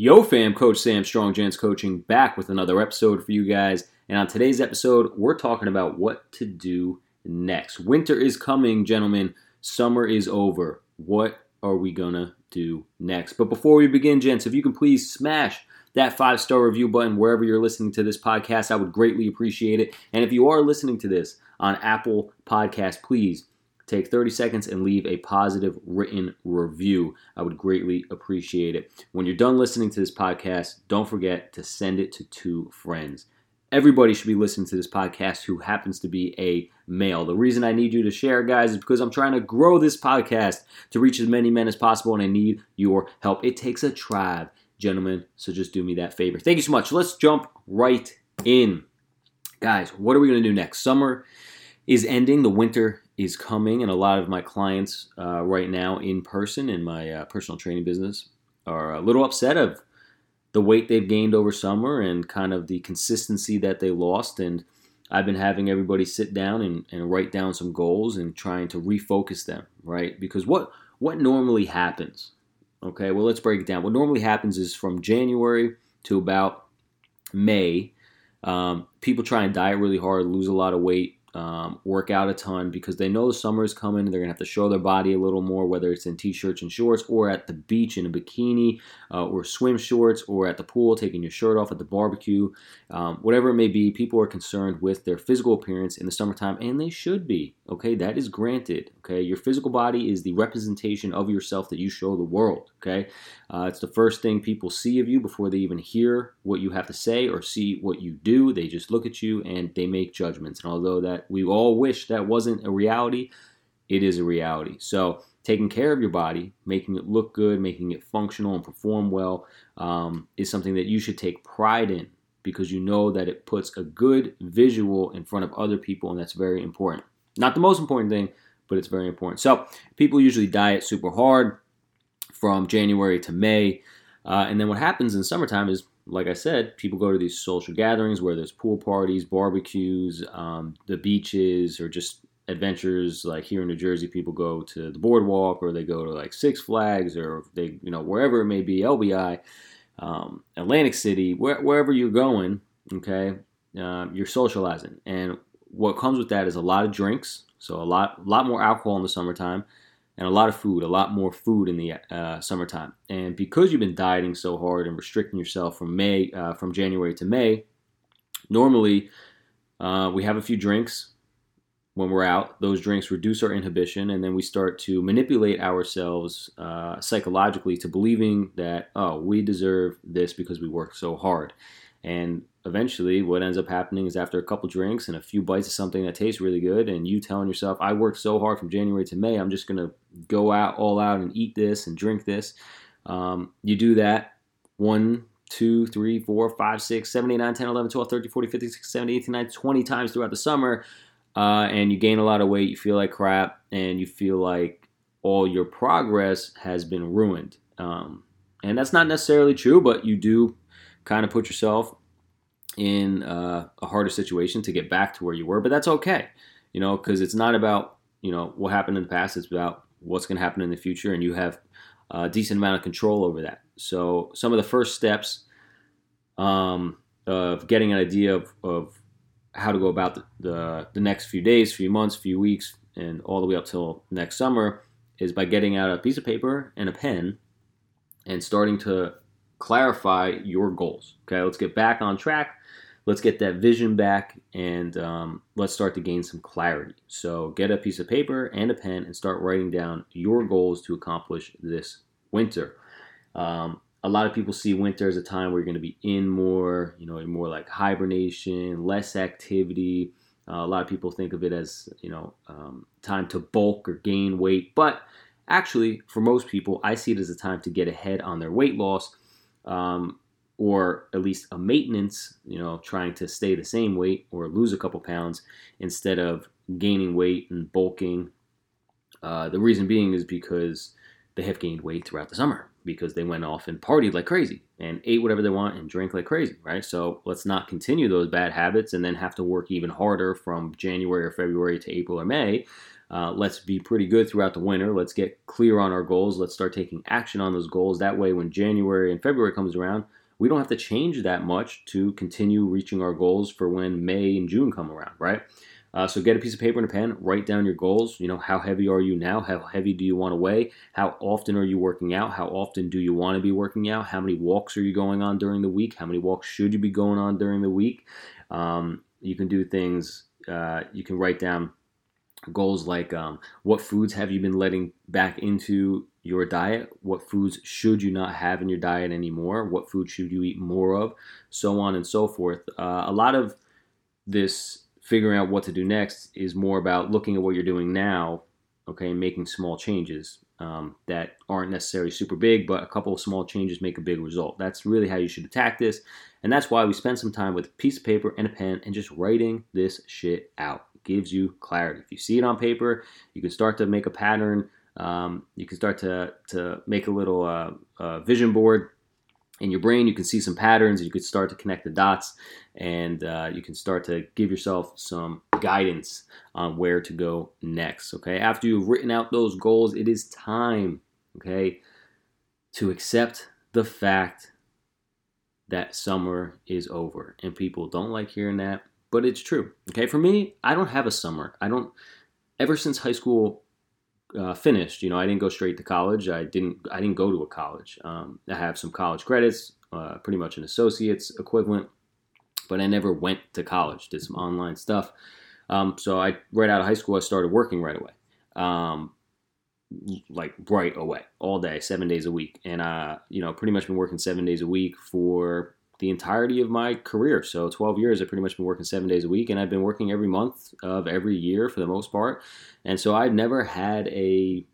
Yo fam, Coach Sam Strong Gents Coaching back with another episode for you guys. And on today's episode, we're talking about what to do next. Winter is coming, gentlemen. Summer is over. What are we gonna do next? But before we begin, gents, if you can please smash that 5-star review button wherever you're listening to this podcast, I would greatly appreciate it. And if you are listening to this on Apple Podcasts, please take 30 seconds and leave a positive written review. I would greatly appreciate it. When you're done listening to this podcast, don't forget to send it to 2 friends. Everybody should be listening to this podcast who happens to be a male. The reason I need you to share, guys, is because I'm trying to grow this podcast to reach as many men as possible, and I need your help. It takes a tribe, gentlemen, so just do me that favor. Thank you so much. Let's jump right in. Guys, what are we going to do next? Summer is ending. The winter is coming, and a lot of my clients right now in person in my personal training business are a little upset of the weight they've gained over summer and kind of the consistency that they lost. And I've been having everybody sit down and write down some goals and trying to refocus them, right? Because what normally happens, okay, well, let's break it down. What normally happens is from January to about May, people try and diet really hard, lose a lot of weight, work out a ton because they know summer is coming. They're going to have to show their body a little more, whether it's in t-shirts and shorts or at the beach in a bikini or swim shorts or at the pool, taking your shirt off at the barbecue. Whatever it may be, people are concerned with their physical appearance in the summertime, and they should be. Okay, that is granted. Okay, your physical body is the representation of yourself that you show the world. Okay, it's the first thing people see of you before they even hear what you have to say or see what you do. They just look at you and they make judgments. And although that we all wish that wasn't a reality, it is a reality. So taking care of your body, making it look good, making it functional and perform well is something that you should take pride in because you know that it puts a good visual in front of other people, and that's very important. Not the most important thing, but it's very important. So people usually diet super hard from January to May. And then what happens in summertime is, like I said, people go to these social gatherings where there's pool parties, barbecues, the beaches, or just adventures. Like here in New Jersey, people go to the boardwalk, or they go to like Six Flags, or they, you know, wherever it may be, LBI, Atlantic City, wherever you're going, okay, you're socializing. And what comes with that is a lot of drinks, so a lot more alcohol in the summertime, and a lot of food, a lot more food in the summertime. And because you've been dieting so hard and restricting yourself from January to May, normally we have a few drinks when we're out. Those drinks reduce our inhibition, and then we start to manipulate ourselves psychologically to believing that, oh, we deserve this because we work so hard. And eventually what ends up happening is after a couple drinks and a few bites of something that tastes really good and you telling yourself, I worked so hard from January to May, I'm just going to go out all out and eat this and drink this. You do that 1, 2, 3, 4, 5, 6, 7, 8, 9, 10, 11, 12, 13, 14, 15, 16, 17, 18, 19, 20 times throughout the summer and you gain a lot of weight, you feel like crap, and you feel like all your progress has been ruined. And that's not necessarily true, but you do kind of put yourself in a harder situation to get back to where you were, but that's okay, you know, because it's not about, you know, what happened in the past, it's about what's going to happen in the future, and you have a decent amount of control over that. So some of the first steps of getting an idea of how to go about the next few days, few months, few weeks, and all the way up till next summer is by getting out a piece of paper and a pen and starting to clarify your goals. Okay, let's get back on track. Let's get that vision back, and let's start to gain some clarity. So get a piece of paper and a pen and start writing down your goals to accomplish this winter. A lot of people see winter as a time where you're going to be in more, you know, more like hibernation, less activity. A lot of people think of it as, you know, time to bulk or gain weight. But actually, for most people, I see it as a time to get ahead on their weight loss. Or at least a maintenance, you know, trying to stay the same weight or lose a couple pounds instead of gaining weight and bulking. The reason being is because they have gained weight throughout the summer because they went off and partied like crazy and ate whatever they want and drank like crazy, right? So let's not continue those bad habits and then have to work even harder from January or February to April or May Let's be pretty good throughout the winter. Let's get clear on our goals. Let's start taking action on those goals. That way, when January and February comes around, we don't have to change that much to continue reaching our goals for when May and June come around, right? So get a piece of paper and a pen, write down your goals. You know, how heavy are you now? How heavy do you want to weigh? How often are you working out? How often do you want to be working out? How many walks are you going on during the week? How many walks should you be going on during the week? You can do things, you can write down goals like what foods have you been letting back into your diet? What foods should you not have in your diet anymore? What food should you eat more of? So on and so forth. A lot of this figuring out what to do next is more about looking at what you're doing now, okay, and making small changes that aren't necessarily super big, but a couple of small changes make a big result. That's really how you should attack this, and that's why we spend some time with a piece of paper and a pen and just writing this shit out. It gives you clarity. If you see it on paper, you can start to make a pattern. You can start to make a little vision board in your brain. You can see some patterns. You can start to connect the dots, and you can start to give yourself some guidance on where to go next. Okay, after you've written out those goals, it is time, okay, to accept the fact that summer is over. And people don't like hearing that, but it's true. Okay, for me, I don't have a summer. I don't. Ever since high school finished, you know, I didn't go straight to college. I didn't go to a college. I have some college credits, pretty much an associate's equivalent, but I never went to college. Did some online stuff. So I right out of high school, I started working right away, like right away, all day, 7 days a week, and you know, pretty much been working 7 days a week for the entirety of my career. So 12 years, I've pretty much been working 7 days a week, and I've been working every month of every year for the most part. And so I've never had a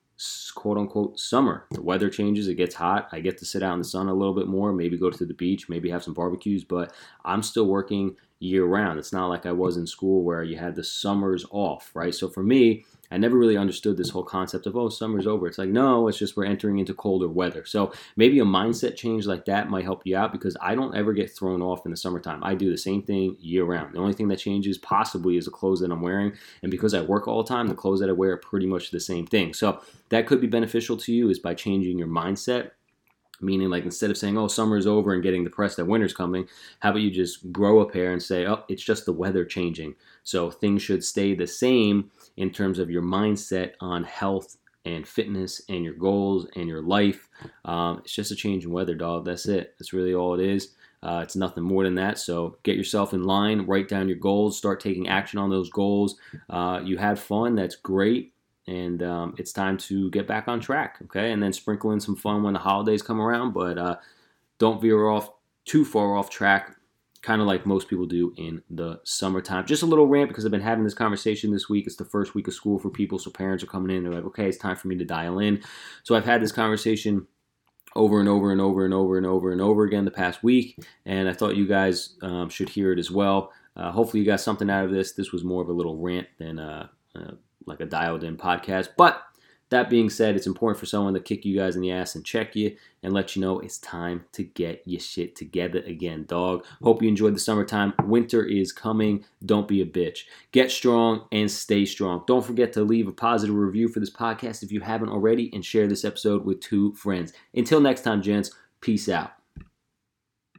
quote unquote summer. The weather changes, it gets hot. I get to sit out in the sun a little bit more, maybe go to the beach, maybe have some barbecues, but I'm still working year round. It's not like I was in school where you had the summers off, right? So for me, I never really understood this whole concept of, oh, summer's over. It's like, no, it's just we're entering into colder weather. So maybe a mindset change like that might help you out, because I don't ever get thrown off in the summertime. I do the same thing year round. The only thing that changes possibly is the clothes that I'm wearing. And because I work all the time, the clothes that I wear are pretty much the same thing. So that could be beneficial to you, is by changing your mindset. Meaning, like, instead of saying, oh, summer's over and getting depressed that winter's coming, how about you just grow a pair and say, oh, it's just the weather changing. So things should stay the same in terms of your mindset on health and fitness and your goals and your life. It's just a change in weather, dog. That's it. That's really all it is. It's nothing more than that. So get yourself in line, write down your goals, start taking action on those goals. You had fun. That's great. And it's time to get back on track, okay? And then sprinkle in some fun when the holidays come around, but don't veer off too far off track, kind of like most people do in the summertime. Just a little rant, because I've been having this conversation this week. It's the first week of school for people, so parents are coming in. They're like, okay, it's time for me to dial in. So I've had this conversation over and over again the past week, and I thought you guys should hear it as well. Hopefully you got something out of this. This was more of a little rant than like a dialed-in podcast. But that being said, it's important for someone to kick you guys in the ass and check you and let you know it's time to get your shit together again, dog. Hope you enjoyed the summertime. Winter is coming. Don't be a bitch. Get strong and stay strong. Don't forget to leave a positive review for this podcast if you haven't already, and share this episode with 2 friends. Until next time, gents, peace out.